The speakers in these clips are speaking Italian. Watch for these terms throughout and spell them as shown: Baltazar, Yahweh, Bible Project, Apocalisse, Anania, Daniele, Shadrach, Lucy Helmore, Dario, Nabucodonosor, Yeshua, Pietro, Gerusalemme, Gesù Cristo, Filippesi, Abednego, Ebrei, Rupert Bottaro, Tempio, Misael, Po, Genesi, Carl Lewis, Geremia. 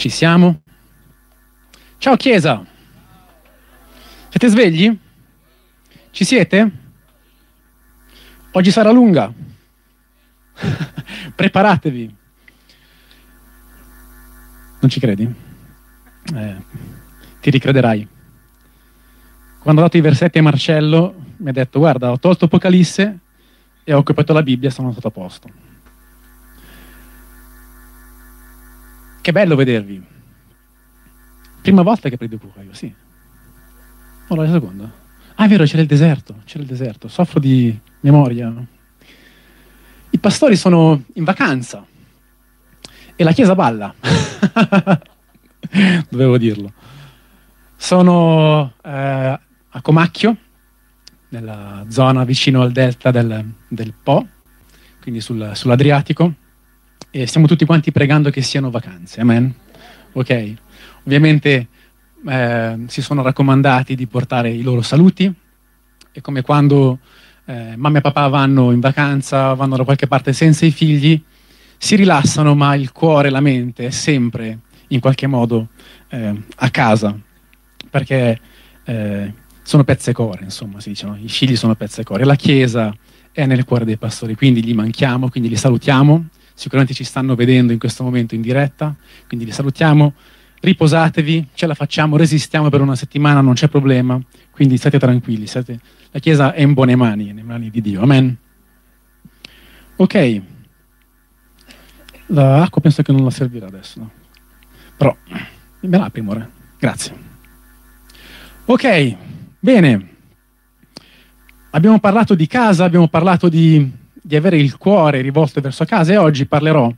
Ci siamo? Ciao Chiesa! Siete svegli? Ci siete? Oggi sarà lunga. Preparatevi. Non ci credi? Ti ricrederai. Quando ho dato i versetti a Marcello mi ha detto: guarda, ho tolto Apocalisse e ho occupato la Bibbia, sono stato a posto. Che bello vedervi. Prima volta che predico io, sì. O la seconda? Ah, è vero, c'era il deserto, soffro di memoria. I pastori sono in vacanza e la chiesa balla. Dovevo dirlo. Sono a Comacchio, nella zona vicino al delta del Po, quindi sull'Adriatico, e stiamo tutti quanti pregando che siano vacanze, amen? Ok, ovviamente si sono raccomandati di portare i loro saluti, è come quando mamma e papà vanno in vacanza, vanno da qualche parte senza i figli, si rilassano, ma il cuore, la mente è sempre in qualche modo a casa, perché sono pezze core, insomma, si dice, no? I figli sono pezze core, la Chiesa è nel cuore dei pastori, quindi gli manchiamo, quindi li salutiamo, sicuramente ci stanno vedendo in questo momento in diretta, quindi li salutiamo, riposatevi, ce la facciamo, resistiamo per una settimana, non c'è problema, quindi state tranquilli, la Chiesa è in buone mani, nelle mani di Dio, amen. Ok, l'acqua penso che non la servirà adesso, no? Però me la apri, amore, grazie. Ok, bene, abbiamo parlato di casa, abbiamo parlato di avere il cuore rivolto verso casa e oggi parlerò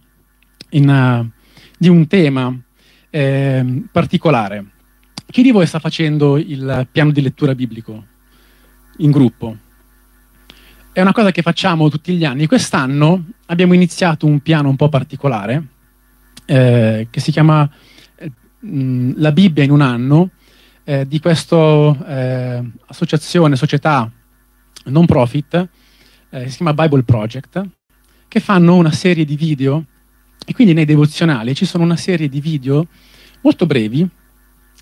di un tema particolare. Chi di voi sta facendo il piano di lettura biblico in gruppo? È una cosa che facciamo tutti gli anni. Quest'anno abbiamo iniziato un piano un po' particolare che si chiama La Bibbia in un anno, di questa associazione, società non profit, si chiama Bible Project, che fanno una serie di video, e quindi nei devozionali ci sono una serie di video molto brevi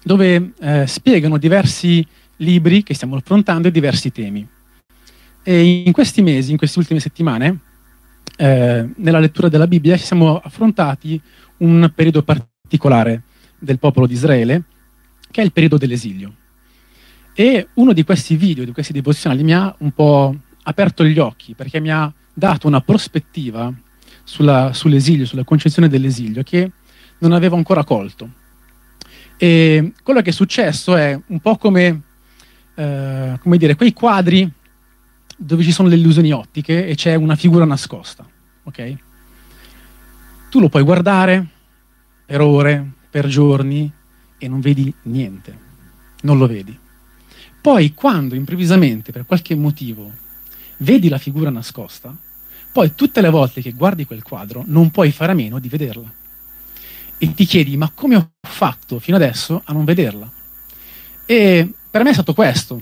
dove spiegano diversi libri che stiamo affrontando e diversi temi. E in questi mesi, in queste ultime settimane, nella lettura della Bibbia ci siamo affrontati un periodo particolare del popolo di Israele, che è il periodo dell'esilio. E uno di questi video, di questi devozionali, mi ha un po' aperto gli occhi, perché mi ha dato una prospettiva sull'esilio, sulla concezione dell'esilio, che non avevo ancora colto. E quello che è successo è un po' come, come dire, quei quadri dove ci sono le illusioni ottiche e c'è una figura nascosta, ok? Tu lo puoi guardare per ore, per giorni, e non vedi niente, non lo vedi. Poi quando improvvisamente, per qualche motivo, vedi la figura nascosta, poi tutte le volte che guardi quel quadro non puoi fare a meno di vederla. E ti chiedi: ma come ho fatto fino adesso a non vederla? E per me è stato questo,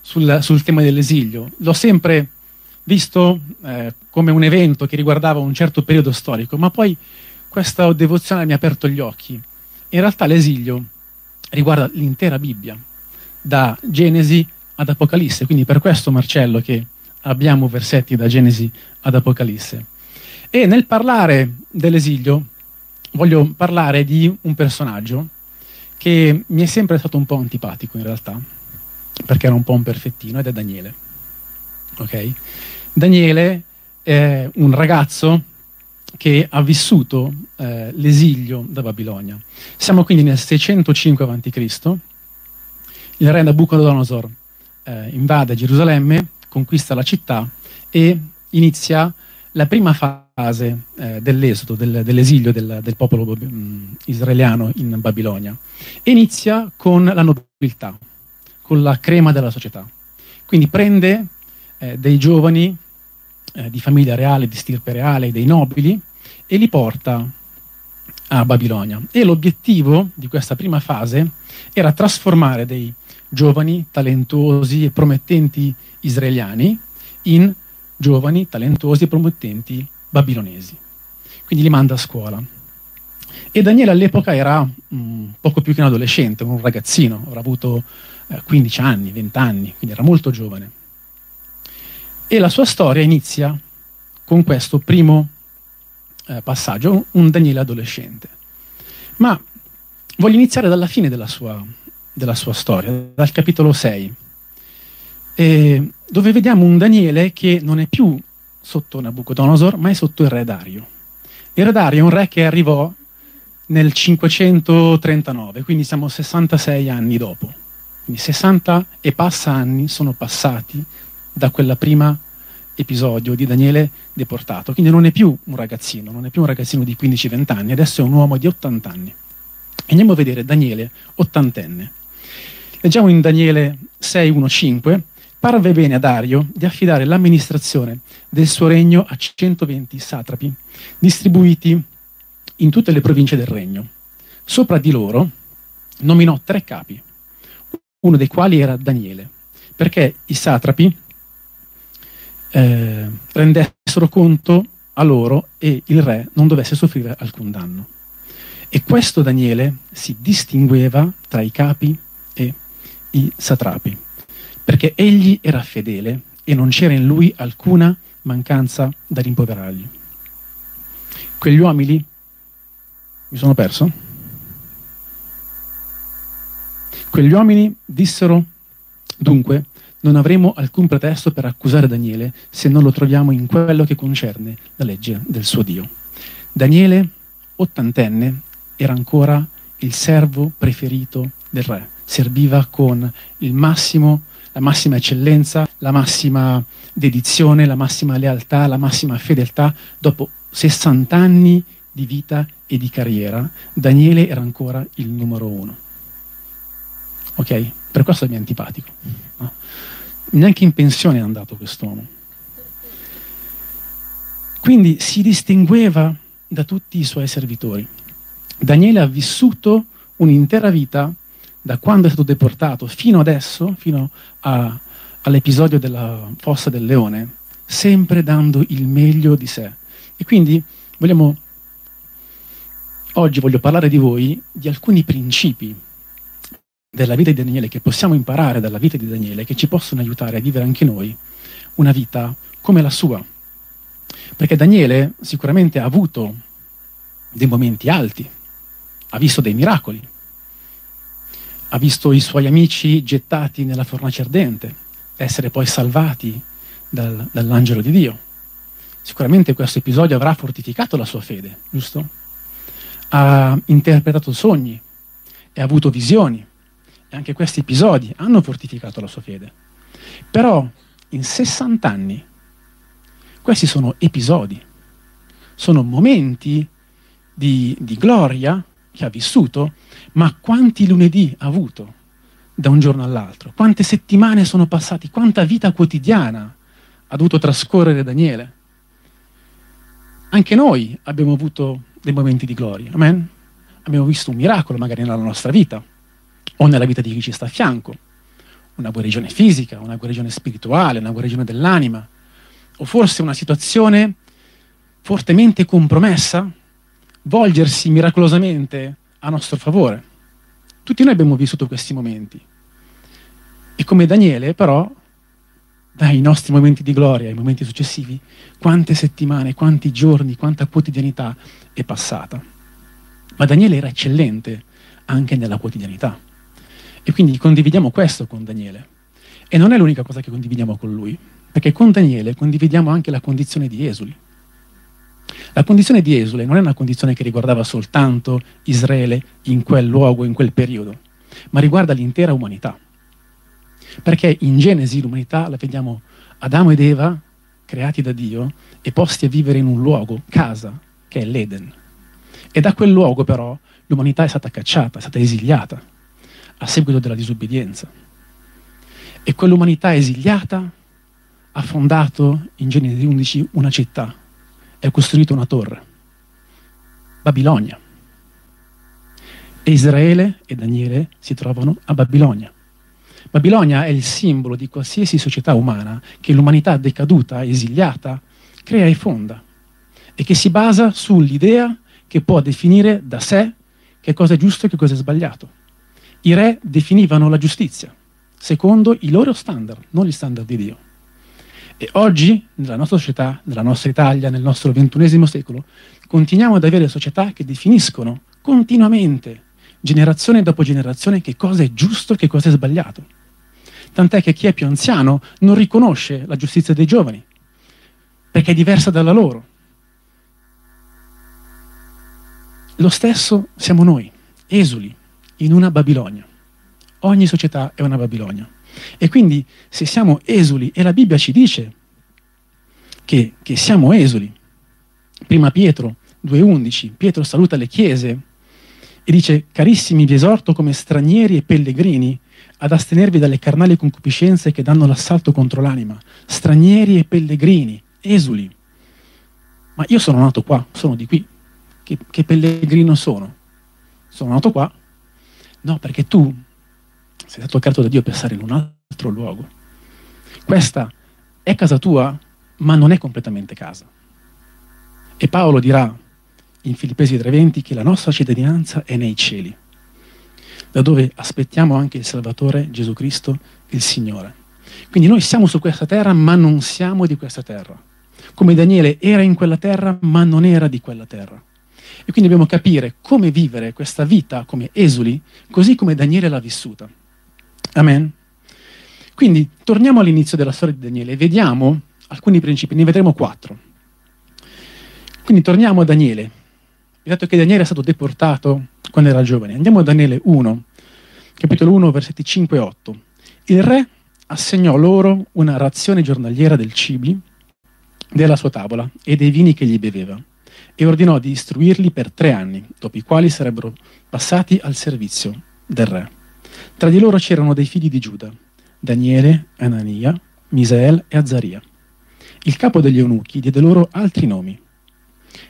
sul tema dell'esilio. L'ho sempre visto come un evento che riguardava un certo periodo storico, ma poi questa devozionale mi ha aperto gli occhi. In realtà l'esilio riguarda l'intera Bibbia, da Genesi ad Apocalisse, quindi per questo, Marcello, che abbiamo versetti da Genesi ad Apocalisse. E nel parlare dell'esilio voglio parlare di un personaggio che mi è sempre stato un po' antipatico in realtà, perché era un po' un perfettino, ed è Daniele. Ok? Daniele è un ragazzo che ha vissuto l'esilio da Babilonia. Siamo quindi nel 605 a.C., il re Nabucodonosor invade Gerusalemme, conquista la città e inizia la prima fase dell'esodo, dell'esilio del popolo israeliano in Babilonia. Inizia con la nobiltà, con la crema della società. Quindi prende dei giovani di famiglia reale, di stirpe reale, dei nobili, e li porta a Babilonia. E l'obiettivo di questa prima fase era trasformare dei giovani talentuosi e promettenti israeliani in giovani talentuosi e promettenti babilonesi. Quindi li manda a scuola. E Daniele all'epoca era poco più che un adolescente, un ragazzino, avrà avuto 15 anni, 20 anni, quindi era molto giovane. E la sua storia inizia con questo primo passaggio, un Daniele adolescente. Ma voglio iniziare dalla fine della sua storia, dal capitolo 6, dove vediamo un Daniele che non è più sotto Nabucodonosor, ma è sotto il re Dario. Il re Dario è un re che arrivò nel 539, quindi siamo 66 anni dopo. Quindi 60 e passa anni sono passati da quella prima episodio di Daniele deportato. Quindi non è più un ragazzino, non è più un ragazzino di 15-20 anni, adesso è un uomo di 80 anni. Andiamo a vedere Daniele, ottantenne. Leggiamo in Daniele 6:1-5. Parve bene a Dario di affidare l'amministrazione del suo regno a 120 satrapi, distribuiti in tutte le province del regno. Sopra di loro nominò 3 capi, uno dei quali era Daniele, perché i satrapi rendessero conto a loro e il re non dovesse soffrire alcun danno. E questo Daniele si distingueva tra i capi e i satrapi, perché egli era fedele e non c'era in lui alcuna mancanza da rimproverargli. Quegli uomini... Mi sono perso? Quegli uomini dissero: dunque, non avremo alcun pretesto per accusare Daniele se non lo troviamo in quello che concerne la legge del suo Dio. Daniele, ottantenne, era ancora il servo preferito del re. Serviva con il massimo, la massima eccellenza, la massima dedizione, la massima lealtà, la massima fedeltà. Dopo 60 anni di vita e di carriera, Daniele era ancora il numero 1. Ok? Per questo mi è antipatico. No? Neanche in pensione è andato quest'uomo. Quindi si distingueva da tutti i suoi servitori. Daniele ha vissuto un'intera vita, da quando è stato deportato fino adesso, fino all'episodio della fossa del leone, sempre dando il meglio di sé. E quindi oggi voglio parlare di voi di alcuni principi della vita di Daniele, che possiamo imparare dalla vita di Daniele, che ci possono aiutare a vivere anche noi una vita come la sua. Perché Daniele sicuramente ha avuto dei momenti alti, ha visto dei miracoli, ha visto i suoi amici gettati nella fornace ardente, essere poi salvati dall'angelo di Dio. Sicuramente questo episodio avrà fortificato la sua fede, giusto? Ha interpretato sogni e ha avuto visioni, e anche questi episodi hanno fortificato la sua fede. Però in 60 anni questi sono episodi, sono momenti di gloria che ha vissuto, ma quanti lunedì ha avuto da un giorno all'altro, quante settimane sono passate, quanta vita quotidiana ha dovuto trascorrere Daniele. Anche noi abbiamo avuto dei momenti di gloria, amen? Abbiamo visto un miracolo magari nella nostra vita, o nella vita di chi ci sta a fianco, una guarigione fisica, una guarigione spirituale, una guarigione dell'anima, o forse una situazione fortemente compromessa volgersi miracolosamente a nostro favore. Tutti noi abbiamo vissuto questi momenti, e come Daniele però, dai nostri momenti di gloria ai momenti successivi, quante settimane, quanti giorni, quanta quotidianità è passata. Ma Daniele era eccellente anche nella quotidianità, e quindi condividiamo questo con Daniele. E non è l'unica cosa che condividiamo con lui, perché con Daniele condividiamo anche la condizione di esuli. La condizione di esule non è una condizione che riguardava soltanto Israele in quel luogo, in quel periodo, ma riguarda l'intera umanità. Perché in Genesi l'umanità la vediamo Adamo ed Eva, creati da Dio e posti a vivere in un luogo, casa, che è l'Eden. E da quel luogo però l'umanità è stata cacciata, è stata esiliata a seguito della disobbedienza. E quell'umanità esiliata ha fondato in Genesi 11 una città e ha costruito una torre, Babilonia. E Israele e Daniele si trovano a Babilonia. Babilonia è il simbolo di qualsiasi società umana che l'umanità decaduta, esiliata, crea e fonda, e che si basa sull'idea che può definire da sé che cosa è giusto e che cosa è sbagliato. I re definivano la giustizia secondo i loro standard, non gli standard di Dio. E oggi, nella nostra società, nella nostra Italia, nel nostro ventunesimo secolo, continuiamo ad avere società che definiscono continuamente, generazione dopo generazione, che cosa è giusto e che cosa è sbagliato. Tant'è che chi è più anziano non riconosce la giustizia dei giovani, perché è diversa dalla loro. Lo stesso siamo noi, esuli, in una Babilonia. Ogni società è una Babilonia. E quindi se siamo esuli, e la Bibbia ci dice che siamo esuli, prima Pietro 2,11, Pietro saluta le chiese e dice: carissimi, vi esorto come stranieri e pellegrini ad astenervi dalle carnali concupiscenze che danno l'assalto contro l'anima. Stranieri e pellegrini, esuli. Ma io sono nato qua, sono di qui, che pellegrino sono? Sono nato qua? No, perché tu sei stato creato da Dio per stare in un altro luogo. Questa è casa tua, ma non è completamente casa. E Paolo dirà in Filippesi 3,20 che la nostra cittadinanza è nei cieli, da dove aspettiamo anche il Salvatore Gesù Cristo, il Signore. Quindi noi siamo su questa terra, ma non siamo di questa terra. Come Daniele era in quella terra, ma non era di quella terra. E quindi dobbiamo capire come vivere questa vita come esuli, così come Daniele l'ha vissuta. Amen. Quindi torniamo all'inizio della storia di Daniele e vediamo alcuni principi, ne vedremo 4. Quindi torniamo a Daniele, dato che Daniele è stato deportato quando era giovane. Andiamo a Daniele 1, capitolo 1, versetti 5-8. Il re assegnò loro una razione giornaliera del cibi della sua tavola e dei vini che gli beveva, e ordinò di istruirli per 3 anni, dopo i quali sarebbero passati al servizio del re. Tra di loro c'erano dei figli di Giuda, Daniele, Anania, Misael e Azzaria. Il capo degli eunuchi diede loro altri nomi.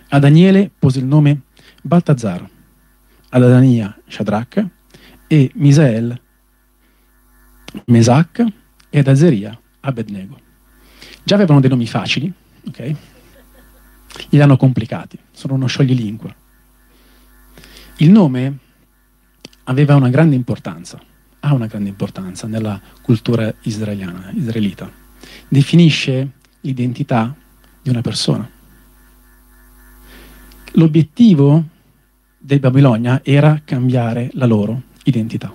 A Daniele pose il nome Baltazar, ad Anania Shadrach, e Misael Mesac, e ad Azzaria Abednego. Già avevano dei nomi facili, ok? Gli danno complicati, sono uno scioglilingua. Il nome aveva una grande importanza, ha una grande importanza nella cultura israelita. Definisce l'identità di una persona. L'obiettivo dei Babilonia era cambiare la loro identità,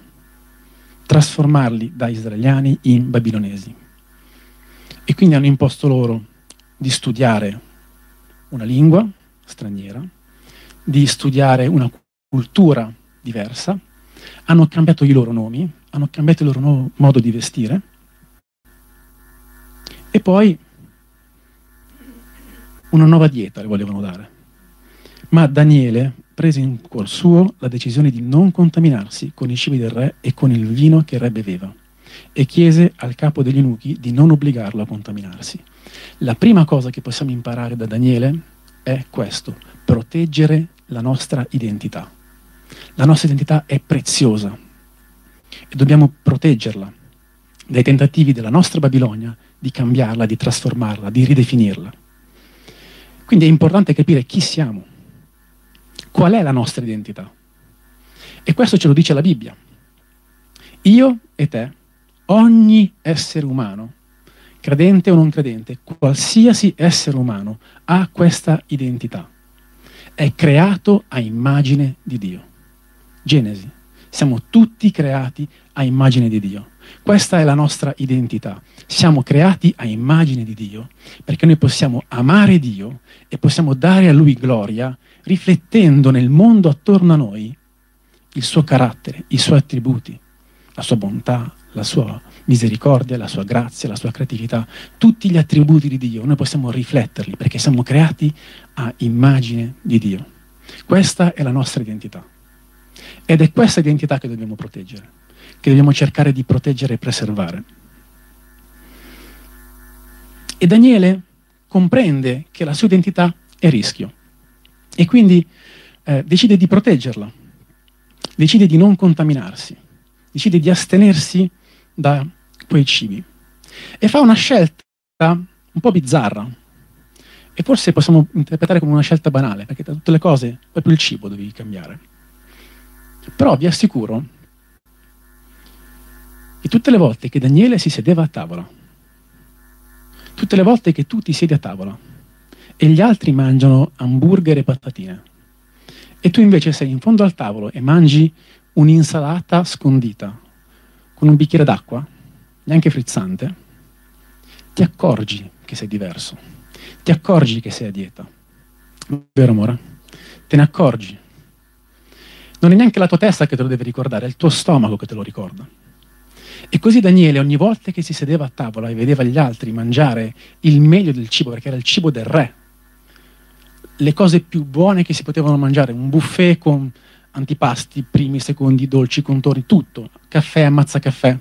trasformarli da israeliani in babilonesi. E quindi hanno imposto loro di studiare una lingua straniera, di studiare una cultura diversa, hanno cambiato i loro nomi, hanno cambiato il loro modo di vestire, e poi una nuova dieta le volevano dare. Ma Daniele prese in cuor suo la decisione di non contaminarsi con i cibi del re e con il vino che il re beveva, e chiese al capo degli eunuchi di non obbligarlo a contaminarsi. La prima cosa che possiamo imparare da Daniele è questo: proteggere la nostra identità. La nostra identità è preziosa e dobbiamo proteggerla dai tentativi della nostra Babilonia di cambiarla, di trasformarla, di ridefinirla. Quindi è importante capire chi siamo, qual è la nostra identità. E questo ce lo dice la Bibbia. Io e te, ogni essere umano, credente o non credente, qualsiasi essere umano ha questa identità. È creato a immagine di Dio. Genesi. Siamo tutti creati a immagine di Dio. Questa è la nostra identità. Siamo creati a immagine di Dio perché noi possiamo amare Dio e possiamo dare a Lui gloria, riflettendo nel mondo attorno a noi il suo carattere, i suoi attributi, la sua bontà, la sua misericordia, la sua grazia, la sua creatività, tutti gli attributi di Dio. Noi possiamo rifletterli perché siamo creati a immagine di Dio. Questa è la nostra identità. Ed è questa identità che dobbiamo proteggere, che dobbiamo cercare di proteggere e preservare. E Daniele comprende che la sua identità è rischio e quindi decide di proteggerla, decide di non contaminarsi, decide di astenersi da quei cibi e fa una scelta un po' bizzarra, che forse possiamo interpretare come una scelta banale, perché tra tutte le cose proprio il cibo dovevi cambiare. Però vi assicuro che tutte le volte che Daniele si sedeva a tavola, tutte le volte che tu ti siedi a tavola e gli altri mangiano hamburger e patatine e tu invece sei in fondo al tavolo e mangi un'insalata scondita con un bicchiere d'acqua, neanche frizzante, ti accorgi che sei diverso, ti accorgi che sei a dieta, vero amore? Te ne accorgi. Non è neanche la tua testa che te lo deve ricordare, è il tuo stomaco che te lo ricorda. E così Daniele ogni volta che si sedeva a tavola e vedeva gli altri mangiare il meglio del cibo, perché era il cibo del re, le cose più buone che si potevano mangiare, un buffet con antipasti, primi, secondi, dolci, contorni, tutto, caffè, ammazzacaffè.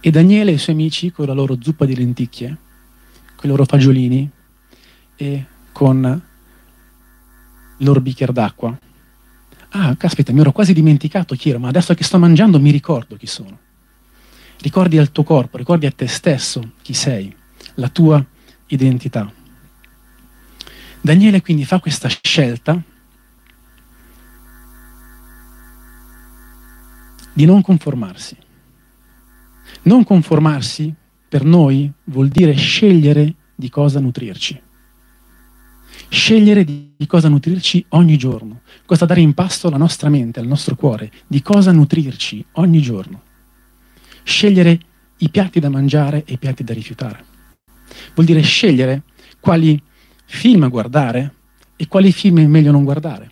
E Daniele e i suoi amici con la loro zuppa di lenticchie, con i loro fagiolini e con il loro bicchiere d'acqua. Ah, caspita, mi ero quasi dimenticato chi ero, ma adesso che sto mangiando mi ricordo chi sono. Ricordi al tuo corpo, ricordi a te stesso chi sei, la tua identità. Daniele quindi fa questa scelta di non conformarsi. Non conformarsi per noi vuol dire scegliere di cosa nutrirci. Scegliere di cosa nutrirci ogni giorno, cosa dare in pasto alla nostra mente, al nostro cuore, di cosa nutrirci ogni giorno. Scegliere i piatti da mangiare e i piatti da rifiutare. Vuol dire scegliere quali film guardare e quali film è meglio non guardare.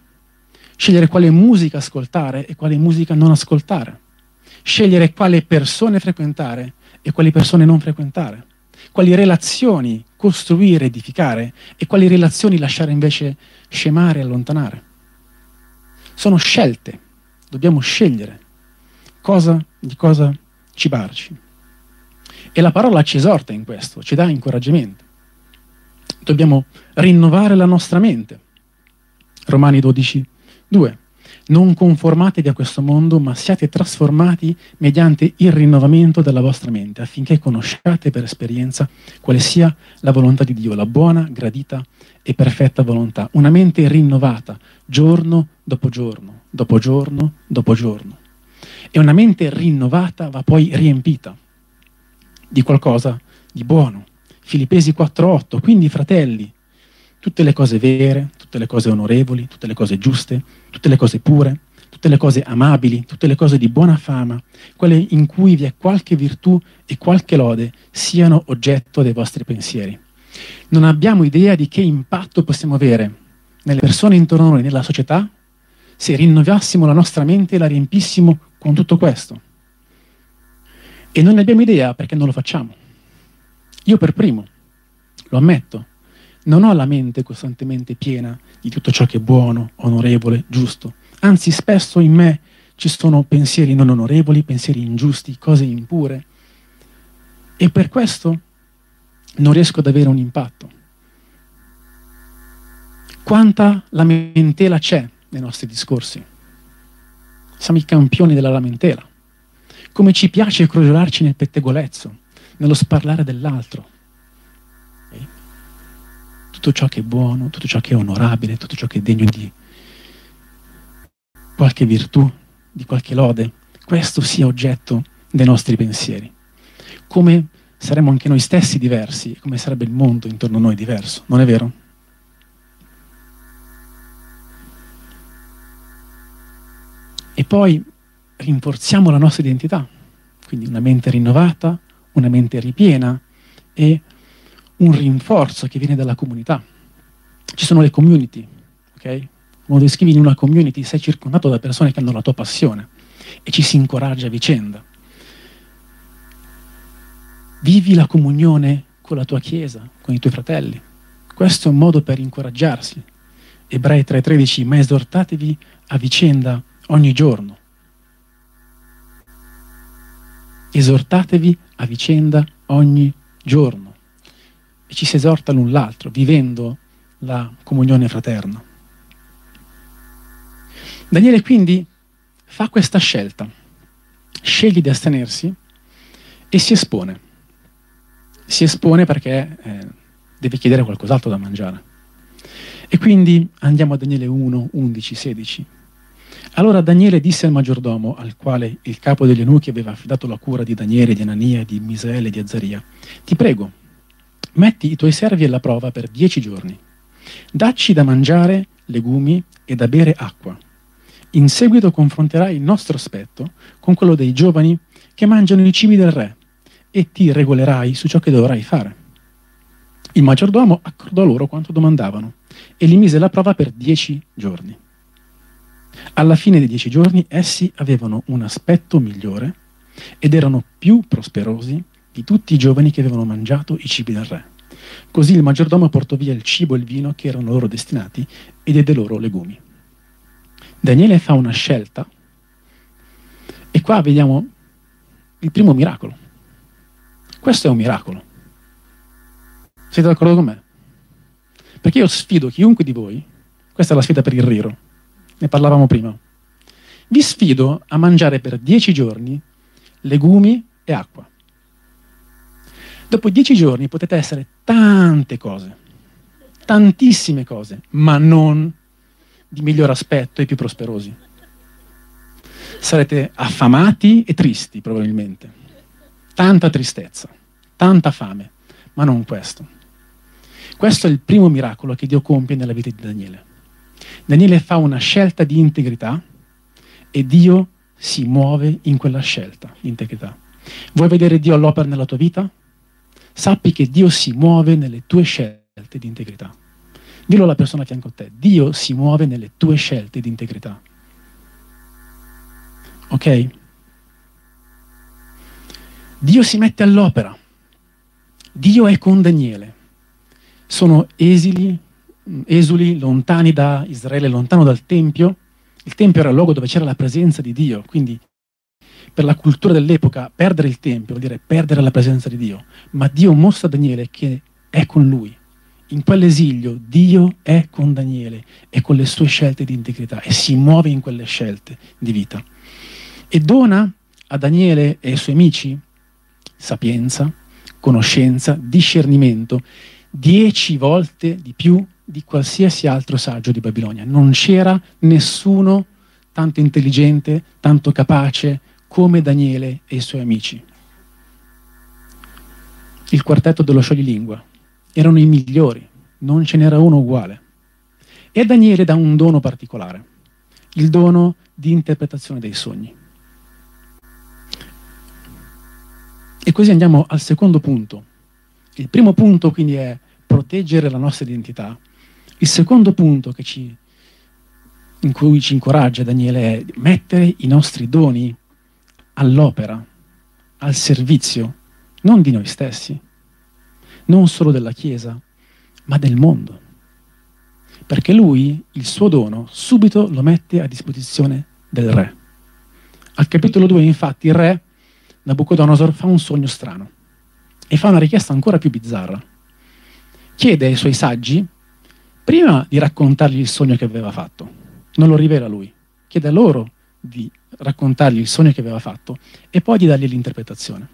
Scegliere quale musica ascoltare e quale musica non ascoltare. Scegliere quale persone frequentare e quali persone non frequentare. Quali relazioni costruire, edificare e quali relazioni lasciare invece scemare e allontanare. Sono scelte, dobbiamo scegliere di cosa cibarci. E la parola ci esorta in questo, ci dà incoraggiamento. Dobbiamo rinnovare la nostra mente. Romani 12:2. Non conformatevi a questo mondo, ma siate trasformati mediante il rinnovamento della vostra mente, affinché conosciate per esperienza quale sia la volontà di Dio, la buona, gradita e perfetta volontà. Una mente rinnovata, giorno dopo giorno, dopo giorno dopo giorno. E una mente rinnovata va poi riempita di qualcosa di buono. Filippesi 4:8, quindi fratelli, tutte le cose vere, tutte le cose onorevoli, tutte le cose giuste, tutte le cose pure, tutte le cose amabili, tutte le cose di buona fama, quelle in cui vi è qualche virtù e qualche lode, siano oggetto dei vostri pensieri. Non abbiamo idea di che impatto possiamo avere nelle persone intorno a noi, nella società, se rinnovassimo la nostra mente e la riempissimo con tutto questo. E non ne abbiamo idea perché non lo facciamo. Io per primo, lo ammetto, non ho la mente costantemente piena di tutto ciò che è buono, onorevole, giusto. Anzi, spesso in me ci sono pensieri non onorevoli, pensieri ingiusti, cose impure. E per questo non riesco ad avere un impatto. Quanta lamentela c'è nei nostri discorsi? Siamo i campioni della lamentela. Come ci piace crogiolarci nel pettegolezzo, nello sparlare dell'altro. Tutto ciò che è buono, tutto ciò che è onorabile, tutto ciò che è degno di qualche virtù, di qualche lode, questo sia oggetto dei nostri pensieri. Come saremmo anche noi stessi diversi, come sarebbe il mondo intorno a noi diverso, non è vero? E poi rinforziamo la nostra identità, quindi una mente rinnovata, una mente ripiena e un rinforzo che viene dalla comunità. Ci sono le community, ok? Quando scrivi in una community sei circondato da persone che hanno la tua passione e ci si incoraggia a vicenda. Vivi la comunione con la tua chiesa, con i tuoi fratelli. Questo è un modo per incoraggiarsi. Ebrei 3:13, ma esortatevi a vicenda ogni giorno. Esortatevi a vicenda ogni giorno. E ci si esorta l'un l'altro, vivendo la comunione fraterna. Daniele quindi fa questa scelta, sceglie di astenersi e si espone. Si espone perché devi chiedere qualcos'altro da mangiare. E quindi andiamo a Daniele 1, 11, 16. Allora Daniele disse al maggiordomo, al quale il capo degli eunuchi aveva affidato la cura di Daniele, di Anania, di Misael e di Azzaria, ti prego, metti i tuoi servi alla prova per 10 giorni. Dacci da mangiare legumi e da bere acqua. In seguito confronterai il nostro aspetto con quello dei giovani che mangiano i cibi del re e ti regolerai su ciò che dovrai fare. Il maggiordomo accordò loro quanto domandavano e li mise alla prova per 10 giorni. Alla fine dei 10 giorni essi avevano un aspetto migliore ed erano più prosperosi di tutti i giovani che avevano mangiato i cibi del re. Così il maggiordomo portò via il cibo e il vino che erano loro destinati e diede loro legumi. Daniele fa una scelta e qua vediamo il primo miracolo. Questo è un miracolo. Siete d'accordo con me? Perché io sfido chiunque di voi, questa è la sfida per il Riro, ne parlavamo prima, vi sfido a mangiare per 10 giorni legumi e acqua. Dopo 10 giorni potete essere tante cose, tantissime cose, ma non di miglior aspetto e più prosperosi. Sarete affamati e tristi probabilmente, tanta tristezza, tanta fame, ma non questo. Questo è il primo miracolo che Dio compie nella vita di Daniele. Daniele fa una scelta di integrità e Dio si muove in quella scelta di integrità. Vuoi vedere Dio all'opera nella tua vita? Sappi che Dio si muove nelle tue scelte di integrità. Dillo alla persona a fianco a te. Dio si muove nelle tue scelte di integrità. Ok? Dio si mette all'opera. Dio è con Daniele. Sono esuli lontani da Israele, lontano dal Tempio. Il Tempio era il luogo dove c'era la presenza di Dio, quindi per la cultura dell'epoca, perdere il Tempio vuol dire perdere la presenza di Dio. Ma Dio mostra a Daniele che è con lui. In quell'esilio Dio è con Daniele e con le sue scelte di integrità e si muove in quelle scelte di vita. E dona a Daniele e ai suoi amici sapienza, conoscenza, discernimento, 10 volte di più di qualsiasi altro saggio di Babilonia. Non c'era nessuno tanto intelligente, tanto capace, come Daniele e i suoi amici. Il quartetto dello scioglilingua erano i migliori, non ce n'era uno uguale. E Daniele dà un dono particolare, il dono di interpretazione dei sogni. E così andiamo al secondo punto. Il primo punto quindi è proteggere la nostra identità. Il secondo punto che in cui ci incoraggia Daniele è mettere i nostri doni all'opera, al servizio, non di noi stessi, non solo della Chiesa, ma del mondo. Perché lui, il suo dono, subito lo mette a disposizione del re. Al capitolo 2, infatti, il re Nabucodonosor fa un sogno strano e fa una richiesta ancora più bizzarra. Chiede ai suoi saggi, prima di raccontargli il sogno che aveva fatto, non lo rivela lui, chiede a loro di raccontargli il sogno che aveva fatto e poi di dargli l'interpretazione.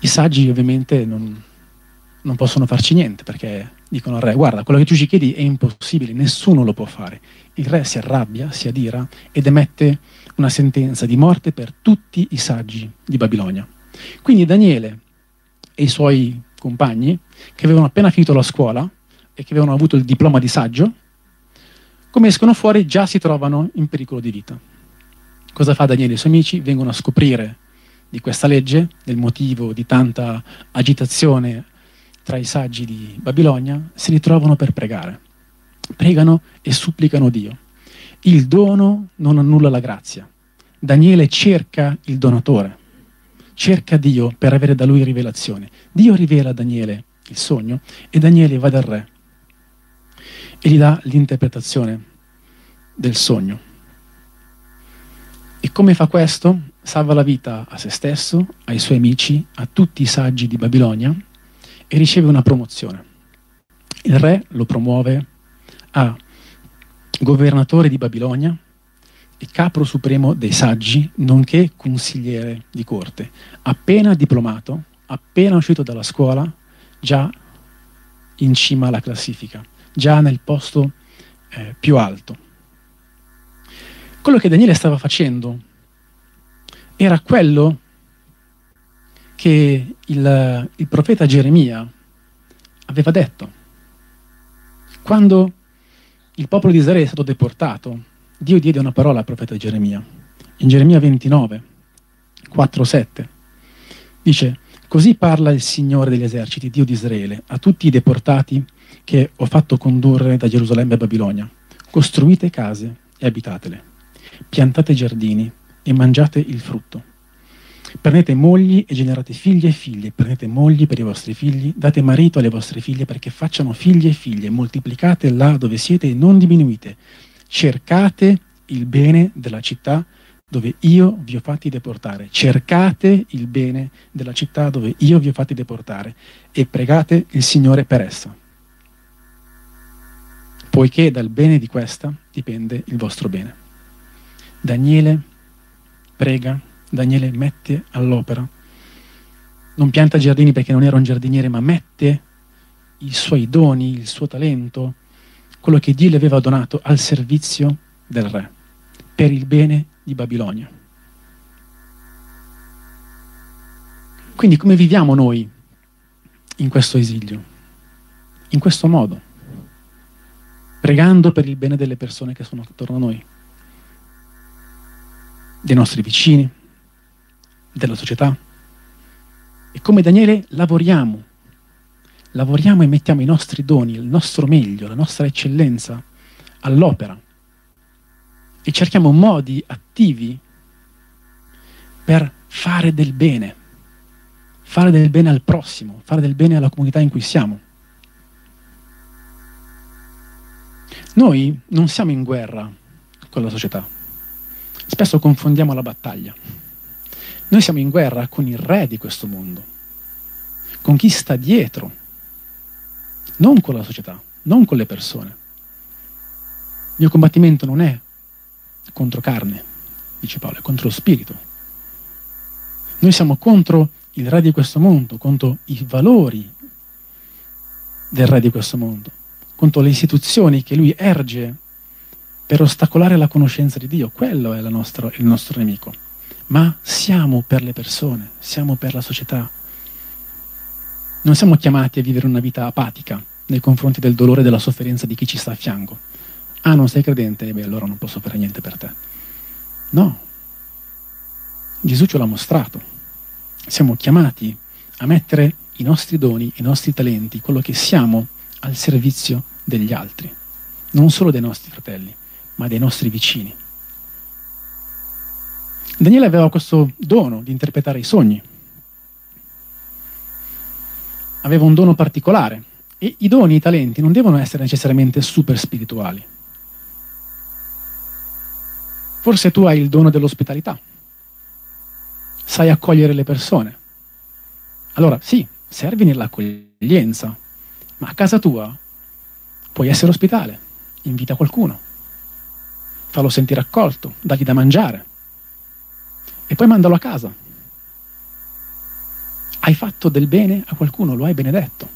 I saggi ovviamente non possono farci niente, perché dicono al re, guarda, quello che tu ci chiedi è impossibile, nessuno lo può fare. Il re si arrabbia, si adira ed emette una sentenza di morte per tutti i saggi di Babilonia. Quindi Daniele e i suoi compagni, che avevano appena finito la scuola e che avevano avuto il diploma di saggio, come escono fuori già si trovano in pericolo di vita. Cosa fa Daniele e i suoi amici? Vengono a scoprire di questa legge, del motivo di tanta agitazione tra i saggi di Babilonia, si ritrovano per pregare. Pregano e supplicano Dio. Il dono non annulla la grazia. Daniele cerca il donatore, cerca Dio per avere da lui rivelazione. Dio rivela a Daniele il sogno e Daniele va dal re e gli dà l'interpretazione del sogno. E come fa questo? Salva la vita a se stesso, ai suoi amici, a tutti i saggi di Babilonia e riceve una promozione. Il re lo promuove a governatore di Babilonia e capro supremo dei saggi, nonché consigliere di corte. Appena diplomato, appena uscito dalla scuola, già in cima alla classifica, già nel posto più alto. Quello che Daniele stava facendo era quello che il profeta Geremia aveva detto. Quando il popolo di Israele è stato deportato, Dio diede una parola al profeta Geremia. In Geremia 29, 4-7, dice: «Così parla il Signore degli eserciti, Dio di Israele, a tutti i deportati che ho fatto condurre da Gerusalemme a Babilonia. Costruite case e abitatele, piantate giardini e mangiate il frutto. Prendete mogli e generate figli e figlie, prendete mogli per i vostri figli, date marito alle vostre figlie perché facciano figli e figlie, moltiplicate là dove siete e non diminuite. Cercate il bene della città dove io vi ho fatti deportare, cercate il bene della città dove io vi ho fatti deportare e pregate il Signore per essa, poiché dal bene di questa dipende il vostro bene». Daniele prega, Daniele mette all'opera, non pianta giardini perché non era un giardiniere, ma mette i suoi doni, il suo talento, quello che Dio le aveva donato al servizio del re, per il bene di Babilonia. Quindi come viviamo noi in questo esilio? In questo modo, pregando per il bene delle persone che sono attorno a noi, dei nostri vicini, della società. E come Daniele lavoriamo e mettiamo i nostri doni, il nostro meglio, la nostra eccellenza all'opera. E cerchiamo modi attivi per fare del bene al prossimo, fare del bene alla comunità in cui siamo. Noi non siamo in guerra con la società. Spesso confondiamo la battaglia. Noi siamo in guerra con il re di questo mondo, con chi sta dietro, non con la società, non con le persone. Il mio combattimento non è contro carne, dice Paolo, è contro lo spirito. Noi siamo contro il re di questo mondo, contro i valori del re di questo mondo, contro le istituzioni che lui erge per ostacolare la conoscenza di Dio. Quello è il nostro nemico. Ma siamo per le persone, siamo per la società. Non siamo chiamati a vivere una vita apatica nei confronti del dolore e della sofferenza di chi ci sta a fianco. Ah, non sei credente? E beh, allora non posso fare niente per te. No. Gesù ce l'ha mostrato. Siamo chiamati a mettere i nostri doni, i nostri talenti, quello che siamo, al servizio degli altri. Non solo dei nostri fratelli, ma dei nostri vicini. Daniele aveva questo dono di interpretare i sogni. Aveva un dono particolare. E i doni, i talenti, non devono essere necessariamente super spirituali. Forse tu hai il dono dell'ospitalità, sai accogliere le persone. Allora sì, servi nell'accoglienza, ma a casa tua puoi essere ospitale, invita qualcuno, fallo sentire accolto, dagli da mangiare e poi mandalo a casa. Hai fatto del bene a qualcuno, lo hai benedetto.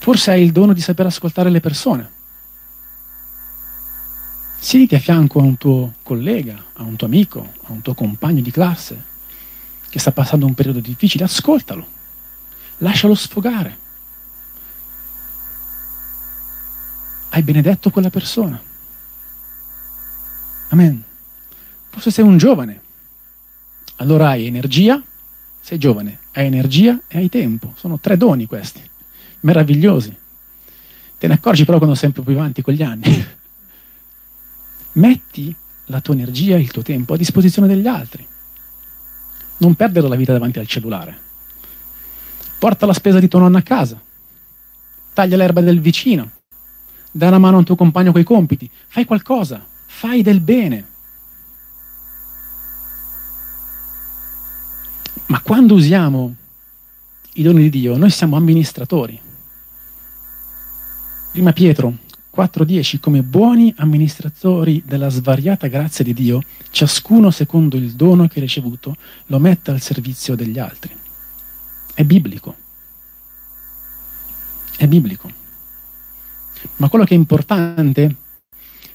Forse hai il dono di saper ascoltare le persone. Siediti a fianco a un tuo collega, a un tuo amico, a un tuo compagno di classe che sta passando un periodo difficile, ascoltalo, lascialo sfogare. Hai benedetto quella persona. Amen. Forse sei un giovane, allora hai energia, sei giovane, hai energia e hai tempo. Sono tre doni questi, meravigliosi. Te ne accorgi però quando sempre più avanti con gli anni. Metti la tua energia e il tuo tempo a disposizione degli altri. Non perdere la vita davanti al cellulare. Porta la spesa di tua nonna a casa. Taglia l'erba del vicino. Dà una mano a un tuo compagno coi compiti. Fai qualcosa. Fai del bene. Ma quando usiamo i doni di Dio, noi siamo amministratori. Prima Pietro 4:10: come buoni amministratori della svariata grazia di Dio, ciascuno secondo il dono che ha ricevuto lo metta al servizio degli altri. È biblico. è biblico. Ma quello che è importante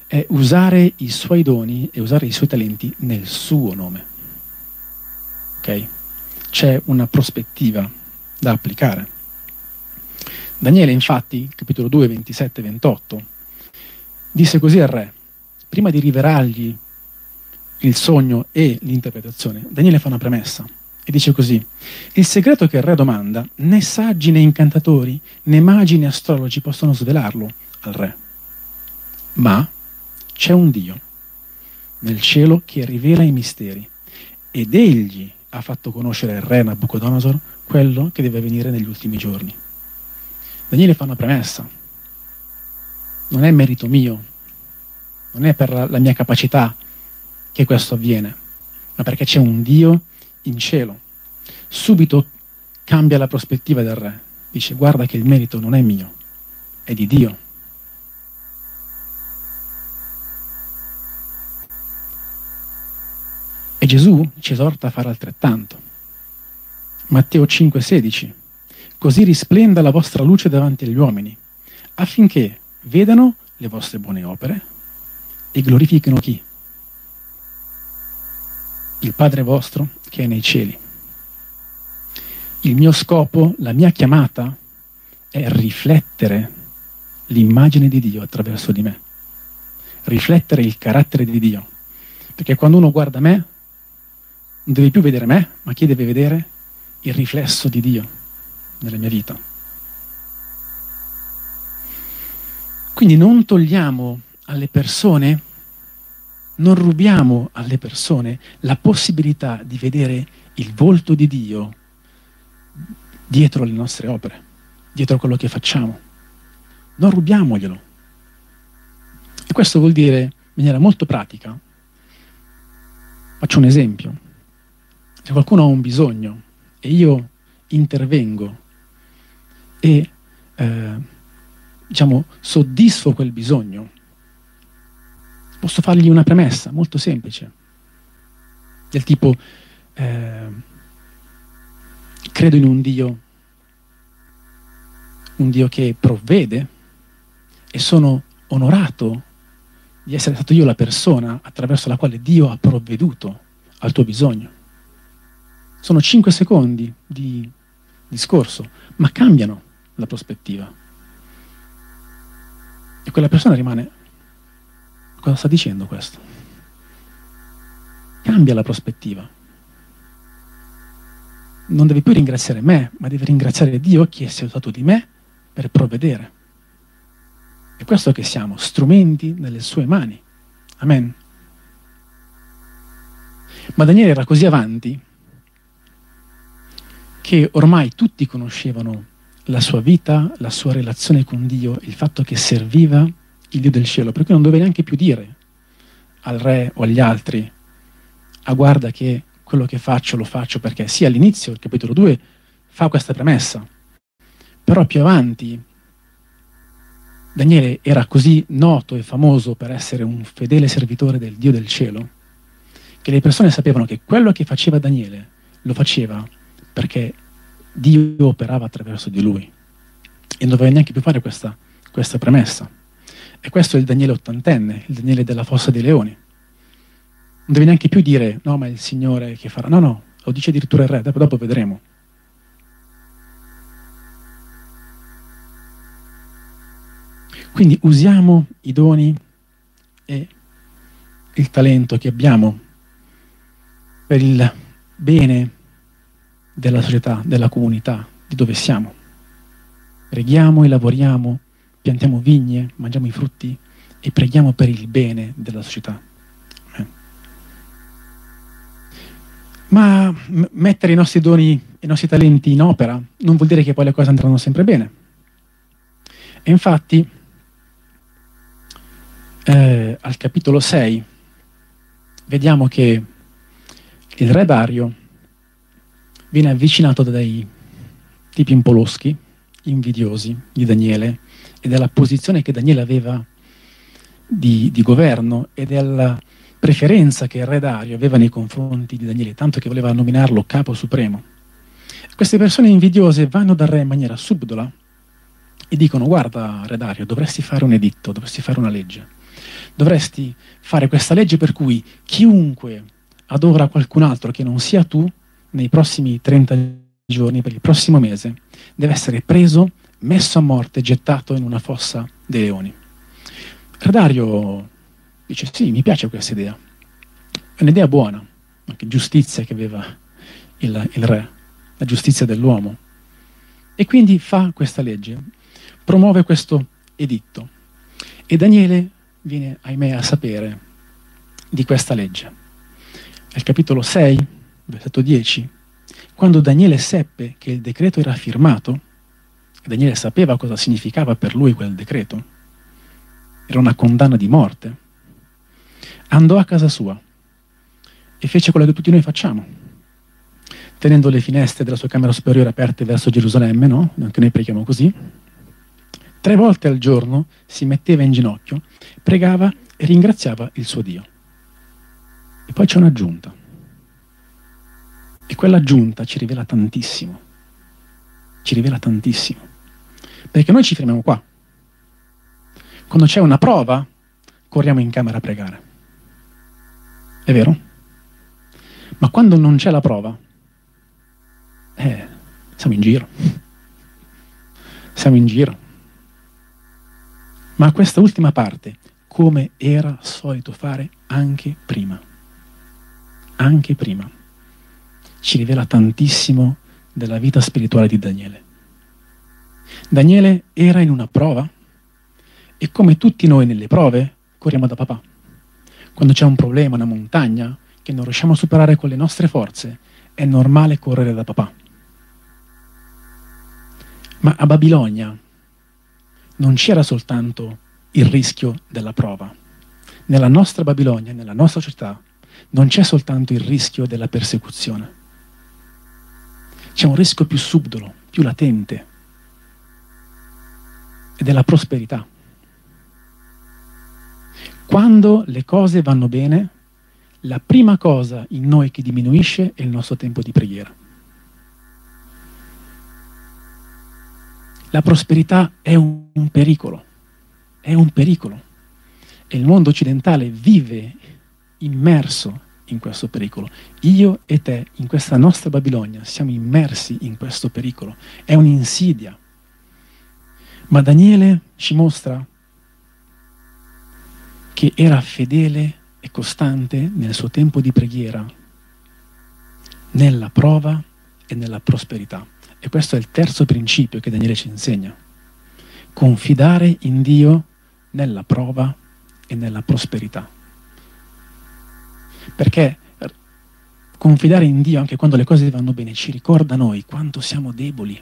è usare i suoi doni e usare i suoi talenti nel suo nome. Ok? C'è una prospettiva da applicare. Daniele, infatti, capitolo 2, 27 e 28, disse così al re, prima di rivelargli il sogno e l'interpretazione, Daniele fa una premessa e dice così: il segreto che il re domanda, né saggi né incantatori, né magi né astrologi possono svelarlo al re, ma c'è un Dio nel cielo che rivela i misteri, ed egli ha fatto conoscere al re Nabucodonosor quello che deve avvenire negli ultimi giorni. Daniele fa una premessa: non è merito mio, non è per la mia capacità che questo avviene, ma perché c'è un Dio in cielo. Subito cambia la prospettiva del re, dice: guarda che il merito non è mio, è di Dio. E Gesù ci esorta a fare altrettanto. Matteo 5,16: così risplenda la vostra luce davanti agli uomini, affinché vedano le vostre buone opere e glorifichino chi? Il Padre vostro che è nei cieli. Il mio scopo, la mia chiamata è riflettere l'immagine di Dio attraverso di me, riflettere il carattere di Dio, perché quando uno guarda me non deve più vedere me, ma chi deve vedere? Il riflesso di Dio nella mia vita. Quindi non togliamo alle persone, non rubiamo alle persone la possibilità di vedere il volto di Dio dietro le nostre opere, dietro quello che facciamo. Non rubiamoglielo. E questo vuol dire, in maniera molto pratica, faccio un esempio. Se qualcuno ha un bisogno e io intervengo e soddisfo quel bisogno, posso fargli una premessa molto semplice, del tipo, credo in un Dio che provvede, e sono onorato di essere stato io la persona attraverso la quale Dio ha provveduto al tuo bisogno. Sono 5 secondi di discorso, ma cambiano la prospettiva. E quella persona rimane... cosa sta dicendo questo? Cambia la prospettiva. Non deve più ringraziare me, ma deve ringraziare Dio che si è dotato di me per provvedere. È questo che siamo, strumenti nelle sue mani. Amen. Ma Daniele era così avanti che ormai tutti conoscevano la sua vita, la sua relazione con Dio, il fatto che serviva il Dio del cielo, per cui non doveva neanche più dire al re o agli altri: ah, guarda che quello che faccio lo faccio perché. Sì, all'inizio, il capitolo 2 fa questa premessa, però più avanti Daniele era così noto e famoso per essere un fedele servitore del Dio del cielo, che le persone sapevano che quello che faceva Daniele lo faceva perché Dio operava attraverso di lui, e non doveva neanche più fare questa premessa. E questo è il Daniele ottantenne, il Daniele della fossa dei leoni. Non devi neanche più dire: no, ma è il Signore che farà. No, lo dice addirittura il re, dopo vedremo. Quindi usiamo i doni e il talento che abbiamo per il bene della società, della comunità, di dove siamo. Preghiamo e lavoriamo, piantiamo vigne, mangiamo i frutti e preghiamo per il bene della società. Ma mettere i nostri doni e i nostri talenti in opera non vuol dire che poi le cose andranno sempre bene. E infatti al capitolo 6 vediamo che il re Dario viene avvicinato dai tipi impoloschi, invidiosi di Daniele e della posizione che Daniele aveva di governo e della preferenza che il re Dario aveva nei confronti di Daniele, tanto che voleva nominarlo capo supremo. Queste persone invidiose vanno dal re in maniera subdola gli dicono: guarda re Dario, dovresti fare un editto, dovresti fare una legge, dovresti fare questa legge per cui chiunque adora qualcun altro che non sia tu, nei prossimi 30 giorni, per il prossimo mese, deve essere preso, messo a morte, gettato in una fossa dei leoni. Re Dario dice: sì, mi piace questa idea, è un'idea buona, anche giustizia che aveva il re, la giustizia dell'uomo. E quindi fa questa legge, promuove questo editto, e Daniele viene, ahimè, a sapere di questa legge. Al capitolo 6, versetto 10, quando Daniele seppe che il decreto era firmato, e Daniele sapeva cosa significava per lui quel decreto, era una condanna di morte, andò a casa sua e fece quello che tutti noi facciamo. Tenendo le finestre della sua camera superiore aperte verso Gerusalemme, no? Anche noi preghiamo così. 3 volte al giorno si metteva in ginocchio, pregava e ringraziava il suo Dio. E poi c'è un'aggiunta. E quell'aggiunta ci rivela tantissimo. Ci rivela tantissimo. Perché noi ci fermiamo qua. Quando c'è una prova, corriamo in camera a pregare. È vero? Ma quando non c'è la prova, siamo in giro. Siamo in giro. Ma questa ultima parte, come era solito fare anche prima, ci rivela tantissimo della vita spirituale di Daniele. Daniele era in una prova e come tutti noi nelle prove corriamo da papà. Quando c'è un problema, una montagna che non riusciamo a superare con le nostre forze, è normale correre da papà. Ma a Babilonia non c'era soltanto il rischio della prova. Nella nostra Babilonia, nella nostra società, non c'è soltanto il rischio della persecuzione. C'è un rischio più subdolo, più latente, ed è la prosperità. Quando le cose vanno bene, la prima cosa in noi che diminuisce è il nostro tempo di preghiera. La prosperità è un pericolo, è un pericolo. E il mondo occidentale vive immerso in questo pericolo. Io e te, in questa nostra Babilonia, siamo immersi in questo pericolo. È un'insidia. Ma Daniele ci mostra che era fedele e costante nel suo tempo di preghiera, nella prova e nella prosperità. E questo è il terzo principio che Daniele ci insegna. Confidare in Dio nella prova e nella prosperità. Perché confidare in Dio anche quando le cose vanno bene ci ricorda noi quanto siamo deboli.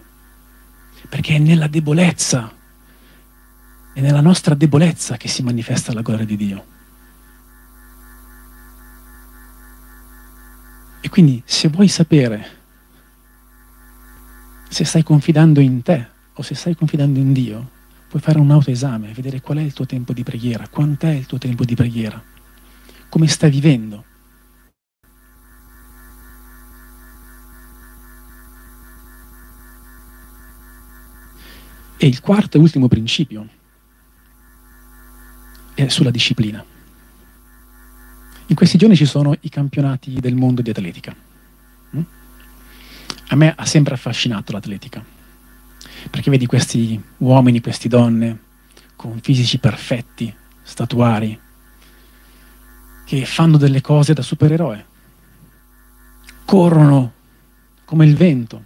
Perché è nella debolezza, è nella nostra debolezza che si manifesta la gloria di Dio. E quindi se vuoi sapere se stai confidando in te o se stai confidando in Dio, puoi fare un autoesame, vedere qual è il tuo tempo di preghiera, quant'è il tuo tempo di preghiera, come stai vivendo. E il quarto e ultimo principio è sulla disciplina. In questi giorni ci sono i campionati del mondo di atletica. A me ha sempre affascinato l'atletica, perché vedi questi uomini, queste donne, con fisici perfetti, statuari, che fanno delle cose da supereroe, corrono come il vento.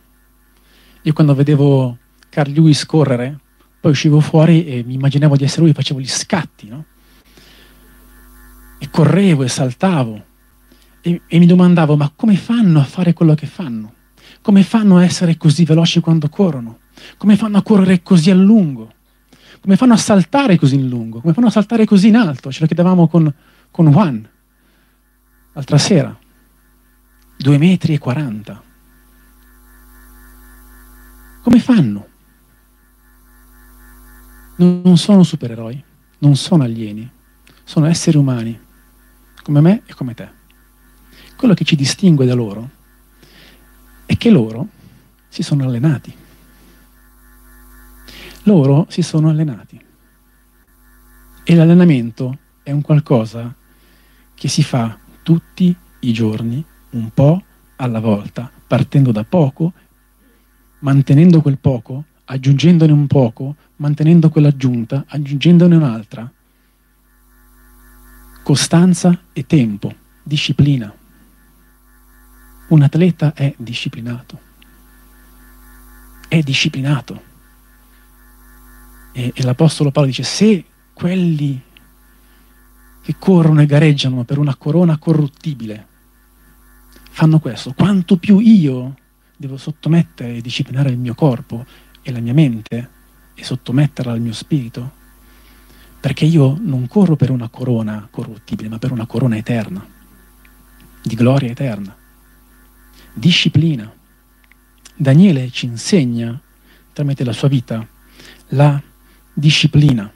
Io quando vedevo Carl Lewis correre, poi uscivo fuori e mi immaginavo di essere lui, facevo gli scatti, no? E correvo e saltavo, e mi domandavo: ma come fanno a fare quello che fanno? Come fanno a essere così veloci quando corrono? Come fanno a correre così a lungo? Come fanno a saltare così in lungo? Come fanno a saltare così in alto? Ce lo chiedevamo con Juan l'altra sera. 2,40 metri. Come fanno? Non sono supereroi, non sono alieni, sono esseri umani, come me e come te. Quello che ci distingue da loro è che loro si sono allenati. Loro si sono allenati. E l'allenamento è un qualcosa che si fa tutti i giorni, un po' alla volta, partendo da poco, mantenendo quel poco, aggiungendone un poco, mantenendo quell'aggiunta, aggiungendone un'altra. Costanza e tempo, disciplina. Un atleta è disciplinato. È disciplinato. E l'Apostolo Paolo dice, se quelli che corrono e gareggiano per una corona corruttibile fanno questo, quanto più io devo sottomettere e disciplinare il mio corpo e la mia mente e sottometterla al mio spirito, perché io non corro per una corona corruttibile, ma per una corona eterna, di gloria eterna. Disciplina. Daniele ci insegna, tramite la sua vita, la disciplina.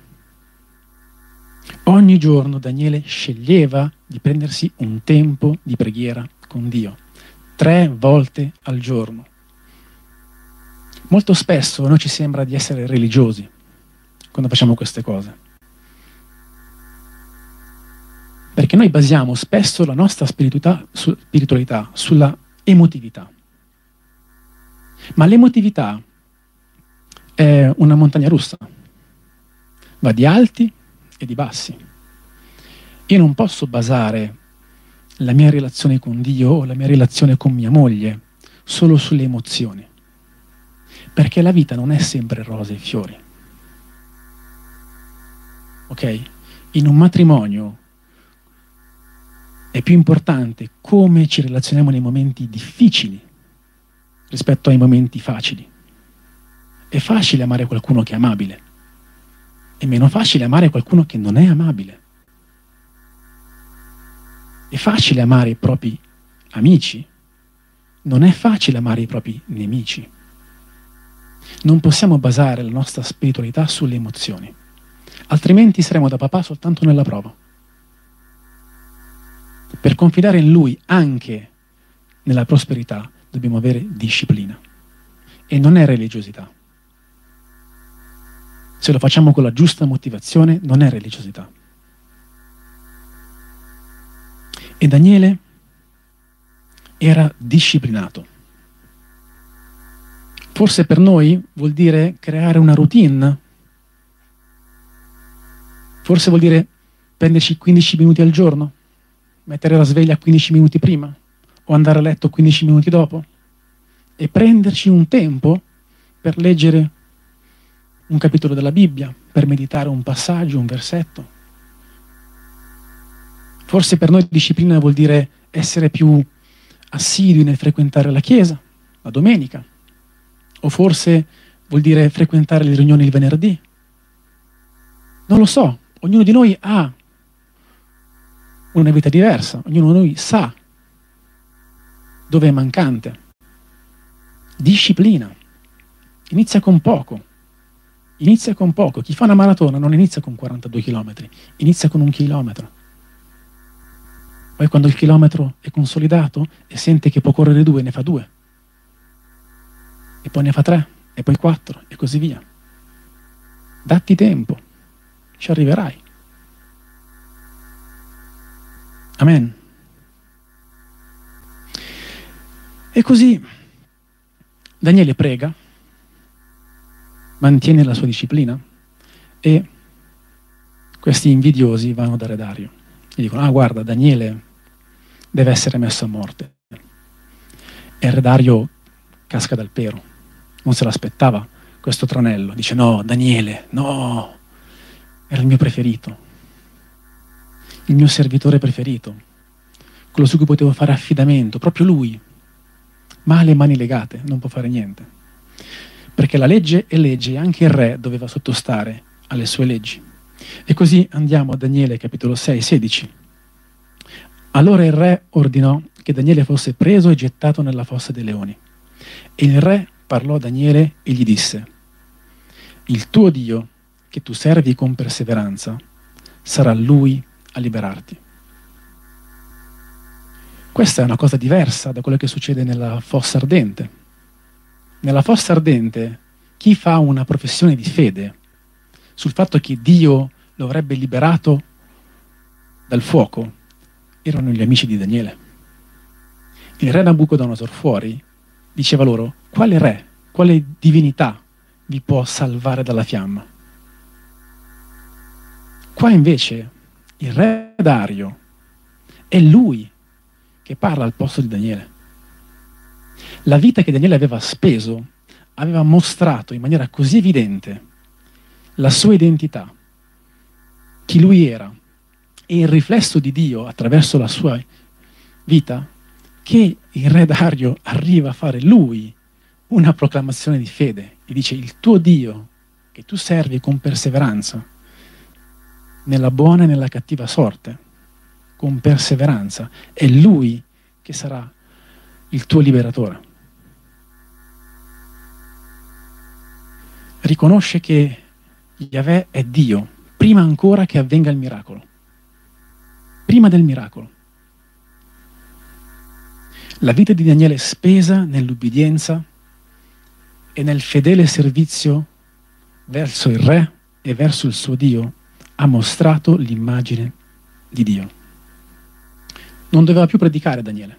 Ogni giorno Daniele sceglieva di prendersi un tempo di preghiera con Dio, 3 volte al giorno. Molto spesso a noi ci sembra di essere religiosi quando facciamo queste cose, perché noi basiamo spesso la nostra spiritualità sulla emotività. Ma l'emotività è una montagna russa, va di alti e di bassi. Io non posso basare la mia relazione con Dio o la mia relazione con mia moglie solo sulle emozioni, perché la vita non è sempre rose e fiori. Ok? In un matrimonio è più importante come ci relazioniamo nei momenti difficili rispetto ai momenti facili. È facile amare qualcuno che è amabile, è meno facile amare qualcuno che non è amabile. È facile amare i propri amici, non è facile amare i propri nemici. Non possiamo basare la nostra spiritualità sulle emozioni, altrimenti saremo da papà soltanto nella prova. Per confidare in Lui anche nella prosperità dobbiamo avere disciplina, e non è religiosità. Se lo facciamo con la giusta motivazione, non è religiosità. E Daniele era disciplinato. Forse per noi vuol dire creare una routine. Forse vuol dire prenderci 15 minuti al giorno, mettere la sveglia 15 minuti prima o andare a letto 15 minuti dopo e prenderci un tempo per leggere un capitolo della Bibbia, per meditare un passaggio, un versetto. Forse per noi disciplina vuol dire essere più assidui nel frequentare la chiesa, la domenica. O forse vuol dire frequentare le riunioni il venerdì. Non lo so, ognuno di noi ha una vita diversa, ognuno di noi sa dove è mancante. Disciplina. Inizia con poco. Inizia con poco. Chi fa una maratona non inizia con 42 chilometri, inizia con 1 chilometro. Poi quando il chilometro è consolidato e sente che può correre 2, ne fa 2. E poi ne fa 3, e poi 4, e così via. Datti tempo, ci arriverai. Amen. E così Daniele prega, mantiene la sua disciplina, e questi invidiosi vanno da re Dario. Gli dicono, ah guarda, Daniele deve essere messo a morte. E re Dario casca dal pero, non se l'aspettava questo tranello, dice no, Daniele, no, era il mio preferito, il mio servitore preferito, quello su cui potevo fare affidamento, proprio lui, ma ha le mani legate, non può fare niente, perché la legge è legge e anche il re doveva sottostare alle sue leggi. E così andiamo a Daniele capitolo 6, 16. Allora il re ordinò che Daniele fosse preso e gettato nella fossa dei leoni. E il re parlò a Daniele e gli disse, il tuo Dio, che tu servi con perseveranza, sarà lui a liberarti. Questa è una cosa diversa da quello che succede nella fossa ardente. Nella fossa ardente chi fa una professione di fede sul fatto che Dio lo avrebbe liberato dal fuoco erano gli amici di Daniele. Il re Nabucodonosor fuori diceva loro: quale re, quale divinità vi può salvare dalla fiamma? Qua invece il re Dario è lui che parla al posto di Daniele. La vita che Daniele aveva speso aveva mostrato in maniera così evidente la sua identità, chi lui era, e il riflesso di Dio attraverso la sua vita, che il re Dario arriva a fare lui una proclamazione di fede e dice: il tuo Dio che tu servi con perseveranza nella buona e nella cattiva sorte, con perseveranza, è lui che sarà il tuo liberatore. Riconosce che Yahweh è Dio prima ancora che avvenga il miracolo, prima del miracolo. La vita di Daniele è spesa nell'ubbidienza e nel fedele servizio verso il re e verso il suo Dio ha mostrato l'immagine di Dio. Non doveva più predicare Daniele.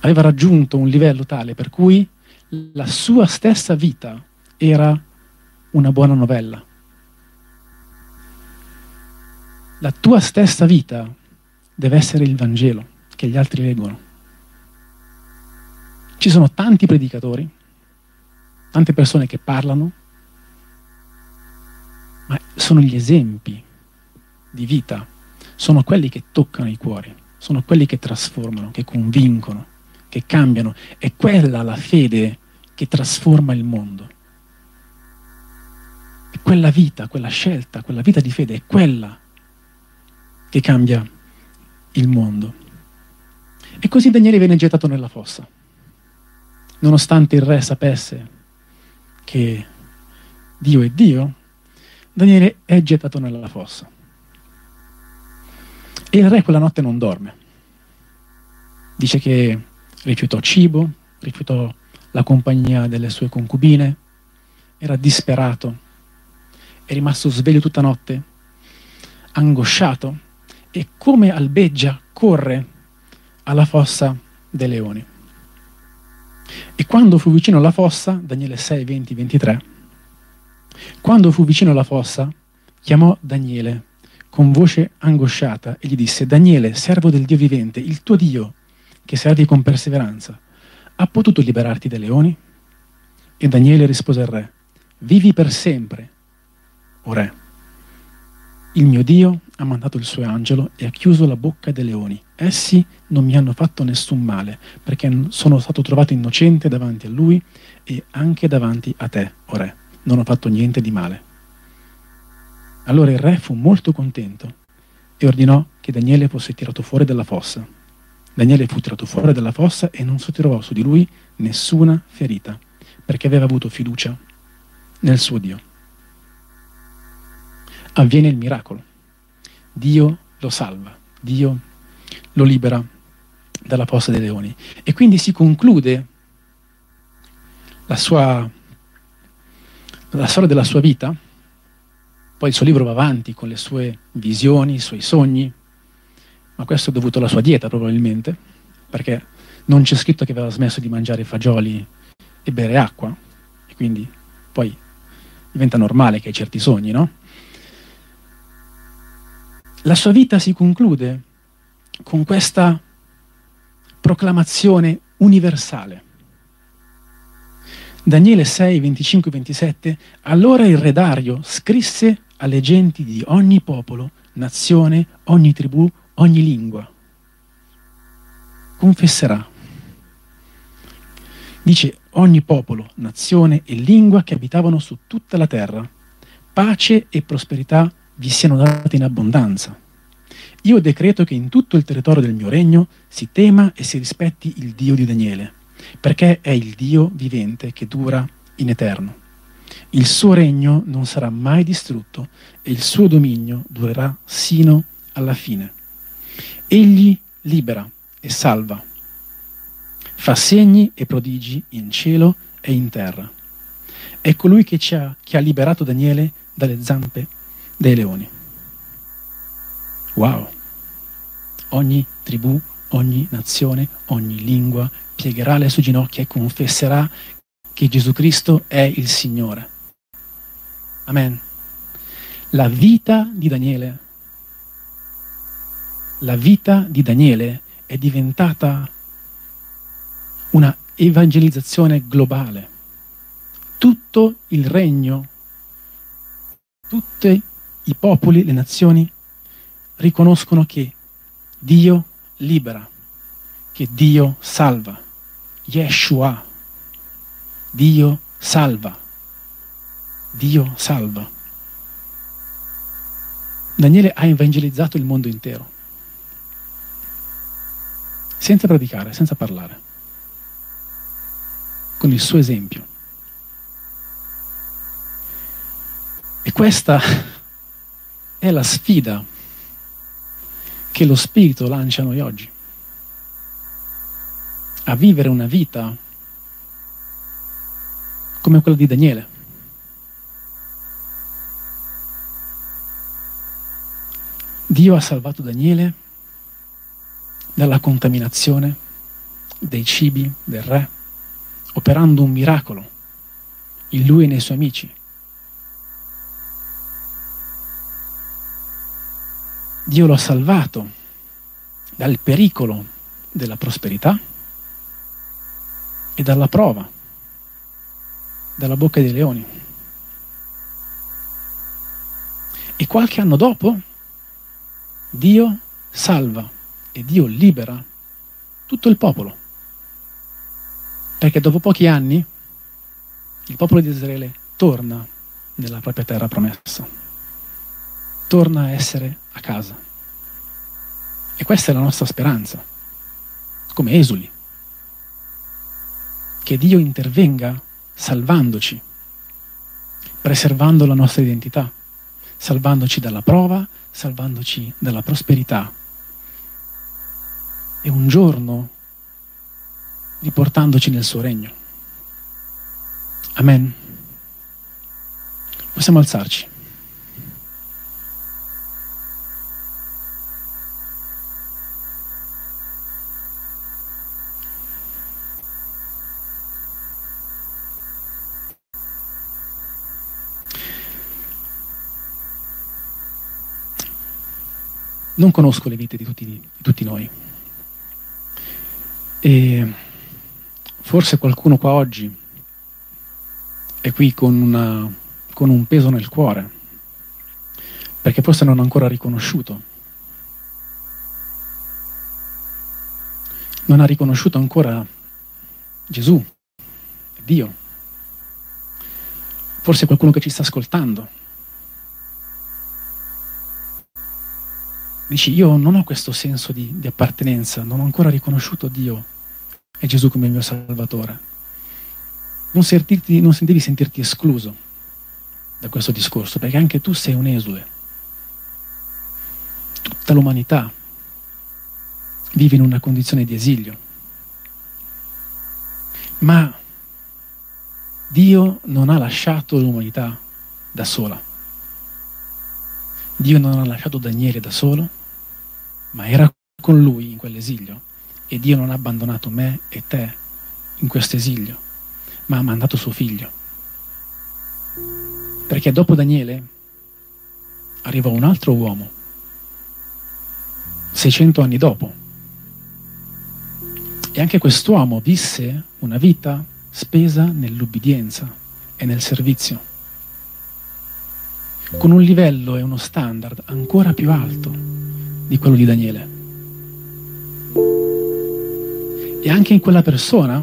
Aveva raggiunto un livello tale per cui la sua stessa vita era una buona novella. La tua stessa vita deve essere il Vangelo che gli altri leggono. Ci sono tanti predicatori, tante persone che parlano, ma sono gli esempi di vita, sono quelli che toccano i cuori, sono quelli che trasformano, che convincono, che cambiano. È quella la fede che trasforma il mondo. È quella vita, quella scelta, quella vita di fede, è quella che cambia il mondo. E così Daniele viene gettato nella fossa. Nonostante il re sapesse che Dio è Dio, Daniele è gettato nella fossa. E il re quella notte non dorme. Dice che rifiutò cibo, rifiutò la compagnia delle sue concubine, era disperato, è rimasto sveglio tutta notte, angosciato, e come albeggia corre alla fossa dei leoni. E quando fu vicino alla fossa, Daniele 6, 20, 23, quando fu vicino alla fossa, chiamò Daniele con voce angosciata e gli disse: Daniele, servo del Dio vivente, il tuo Dio, che servi con perseveranza, ha potuto liberarti dai leoni? E Daniele rispose al re: vivi per sempre, o re. Il mio Dio ha mandato il suo angelo e ha chiuso la bocca dei leoni. Essi non mi hanno fatto nessun male, perché sono stato trovato innocente davanti a lui e anche davanti a te, o re. Non ho fatto niente di male. Allora il re fu molto contento e ordinò che Daniele fosse tirato fuori dalla fossa. Daniele fu tirato fuori dalla fossa e non si trovò su di lui nessuna ferita, perché aveva avuto fiducia nel suo Dio. Avviene il miracolo. Dio lo salva, Dio lo libera dalla fossa dei leoni. E quindi si conclude la storia della sua vita. Poi il suo libro va avanti con le sue visioni, i suoi sogni, ma questo è dovuto alla sua dieta probabilmente, perché non c'è scritto che aveva smesso di mangiare fagioli e bere acqua, e quindi poi diventa normale che hai certi sogni, no? La sua vita si conclude con questa proclamazione universale. Daniele 6, 25, 27, allora il re Dario scrisse alle genti di ogni popolo, nazione, ogni tribù, ogni lingua. Confesserà. Dice ogni popolo, nazione e lingua che abitavano su tutta la terra. Pace e prosperità vi siano date in abbondanza. Io decreto che in tutto il territorio del mio regno si tema e si rispetti il Dio di Daniele, perché è il Dio vivente che dura in eterno. Il suo regno non sarà mai distrutto e il suo dominio durerà sino alla fine. Egli libera e salva, fa segni e prodigi in cielo e in terra. è colui che ha liberato Daniele dalle zampe dei leoni. Wow! Ogni tribù, ogni nazione, ogni lingua piegherà le sue ginocchia e confesserà che Gesù Cristo è il Signore. Amen. La vita di Daniele, è diventata una evangelizzazione globale. Tutto il regno, tutti i popoli, le nazioni riconoscono che Dio libera, che Dio salva. Yeshua, Dio salva, Dio salva. Daniele ha evangelizzato il mondo intero, senza predicare, senza parlare, con il suo esempio. E questa è la sfida che lo Spirito lancia a noi oggi, a vivere una vita come quella di Daniele. Dio ha salvato Daniele dalla contaminazione dei cibi del re, operando un miracolo in lui e nei suoi amici. Dio lo ha salvato dal pericolo della prosperità e dalla prova, dalla bocca dei leoni. E qualche anno dopo Dio salva e Dio libera tutto il popolo, perché dopo pochi anni il popolo di Israele torna nella propria terra promessa, torna a essere a casa. E questa è la nostra speranza, come esuli, che Dio intervenga salvandoci, preservando la nostra identità, salvandoci dalla prova, salvandoci dalla prosperità, e un giorno riportandoci nel suo regno. Amen. Possiamo alzarci. Non conosco le vite di tutti noi. E forse qualcuno qua oggi è qui con un peso nel cuore, perché forse non ha ancora riconosciuto. Non ha riconosciuto ancora Gesù, Dio. Forse qualcuno che ci sta ascoltando. Dici, io non ho questo senso di appartenenza, non ho ancora riconosciuto Dio e Gesù come il mio Salvatore. Non devi sentirti escluso da questo discorso, perché anche tu sei un esule. Tutta l'umanità vive in una condizione di esilio. Ma Dio non ha lasciato l'umanità da sola. Dio non ha lasciato Daniele da solo, ma era con lui in quell'esilio, e Dio non ha abbandonato me e te in questo esilio, ma ha mandato suo figlio, perché dopo Daniele arrivò un altro uomo 600 anni dopo, e anche quest'uomo visse una vita spesa nell'ubbidienza e nel servizio, con un livello e uno standard ancora più alto di quello di Daniele. E anche in quella persona,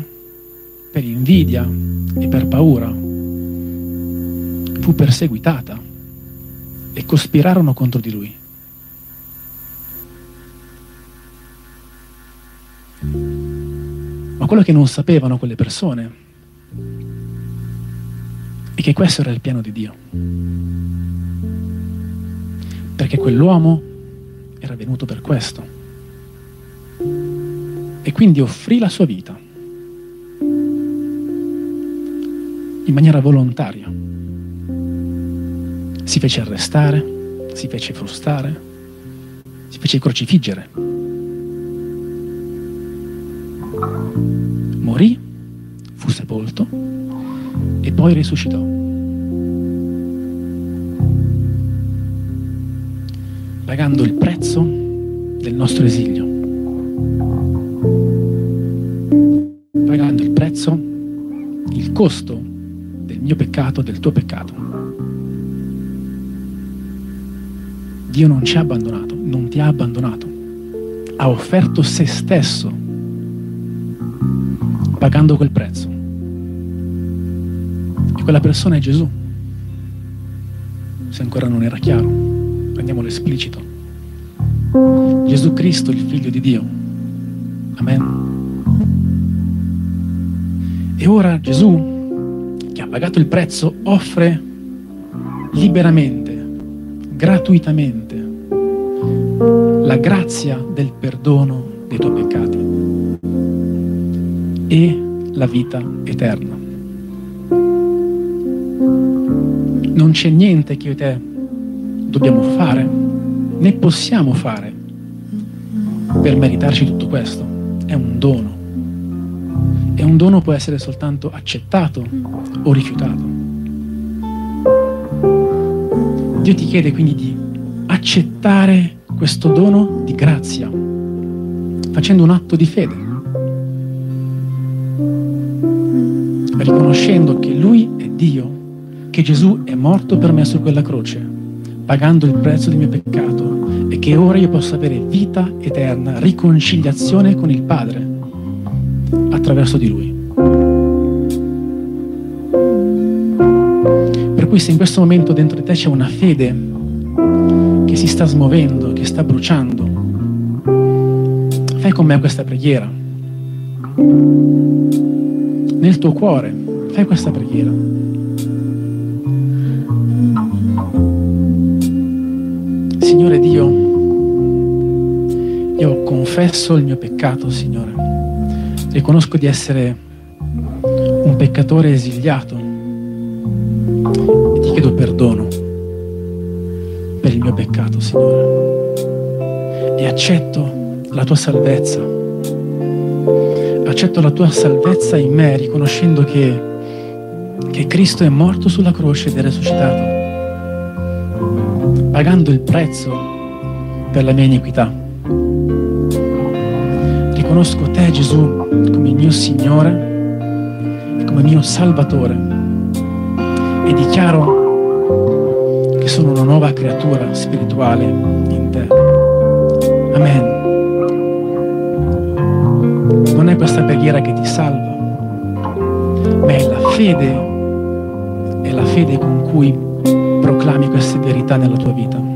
per invidia e per paura, fu perseguitata e cospirarono contro di lui. Ma quello che non sapevano quelle persone è che questo era il piano di Dio, perché quell'uomo era venuto per questo, e quindi offrì la sua vita in maniera volontaria. Si fece arrestare, si fece frustare, si fece crocifiggere. Morì, fu sepolto e poi risuscitò. Pagando il prezzo del nostro esilio. Pagando il prezzo, il costo del mio peccato, del tuo peccato. Dio non ci ha abbandonato, non ti ha abbandonato. Ha offerto se stesso, pagando quel prezzo. E quella persona è Gesù. Se ancora non era chiaro, prendiamolo esplicito. Gesù Cristo, il Figlio di Dio. Amen. E ora Gesù, che ha pagato il prezzo, offre liberamente, gratuitamente, la grazia del perdono dei tuoi peccati e la vita eterna. Non c'è niente che io e te dobbiamo fare, né possiamo fare, per meritarci tutto questo. È un dono. E un dono può essere soltanto accettato o rifiutato. Dio ti chiede quindi di accettare questo dono di grazia, facendo un atto di fede, riconoscendo che Lui è Dio, che Gesù è morto per me su quella croce, pagando il prezzo del mio peccato, e che ora io posso avere vita eterna, riconciliazione con il Padre, attraverso di Lui. Per cui se in questo momento dentro di te c'è una fede che si sta smuovendo, che sta bruciando, fai con me questa preghiera. Nel tuo cuore fai questa preghiera. Signore Dio, io confesso il mio peccato, Signore. Riconosco di essere un peccatore esiliato e ti chiedo perdono per il mio peccato, Signore. E accetto la tua salvezza. Accetto la tua salvezza in me, riconoscendo che Cristo è morto sulla croce ed è risuscitato, pagando il prezzo per la mia iniquità. Riconosco te, Gesù, come mio Signore e come mio Salvatore, e dichiaro che sono una nuova creatura spirituale in te. Amen. Non è questa preghiera che ti salva, ma è la fede con cui proclami queste verità nella tua vita.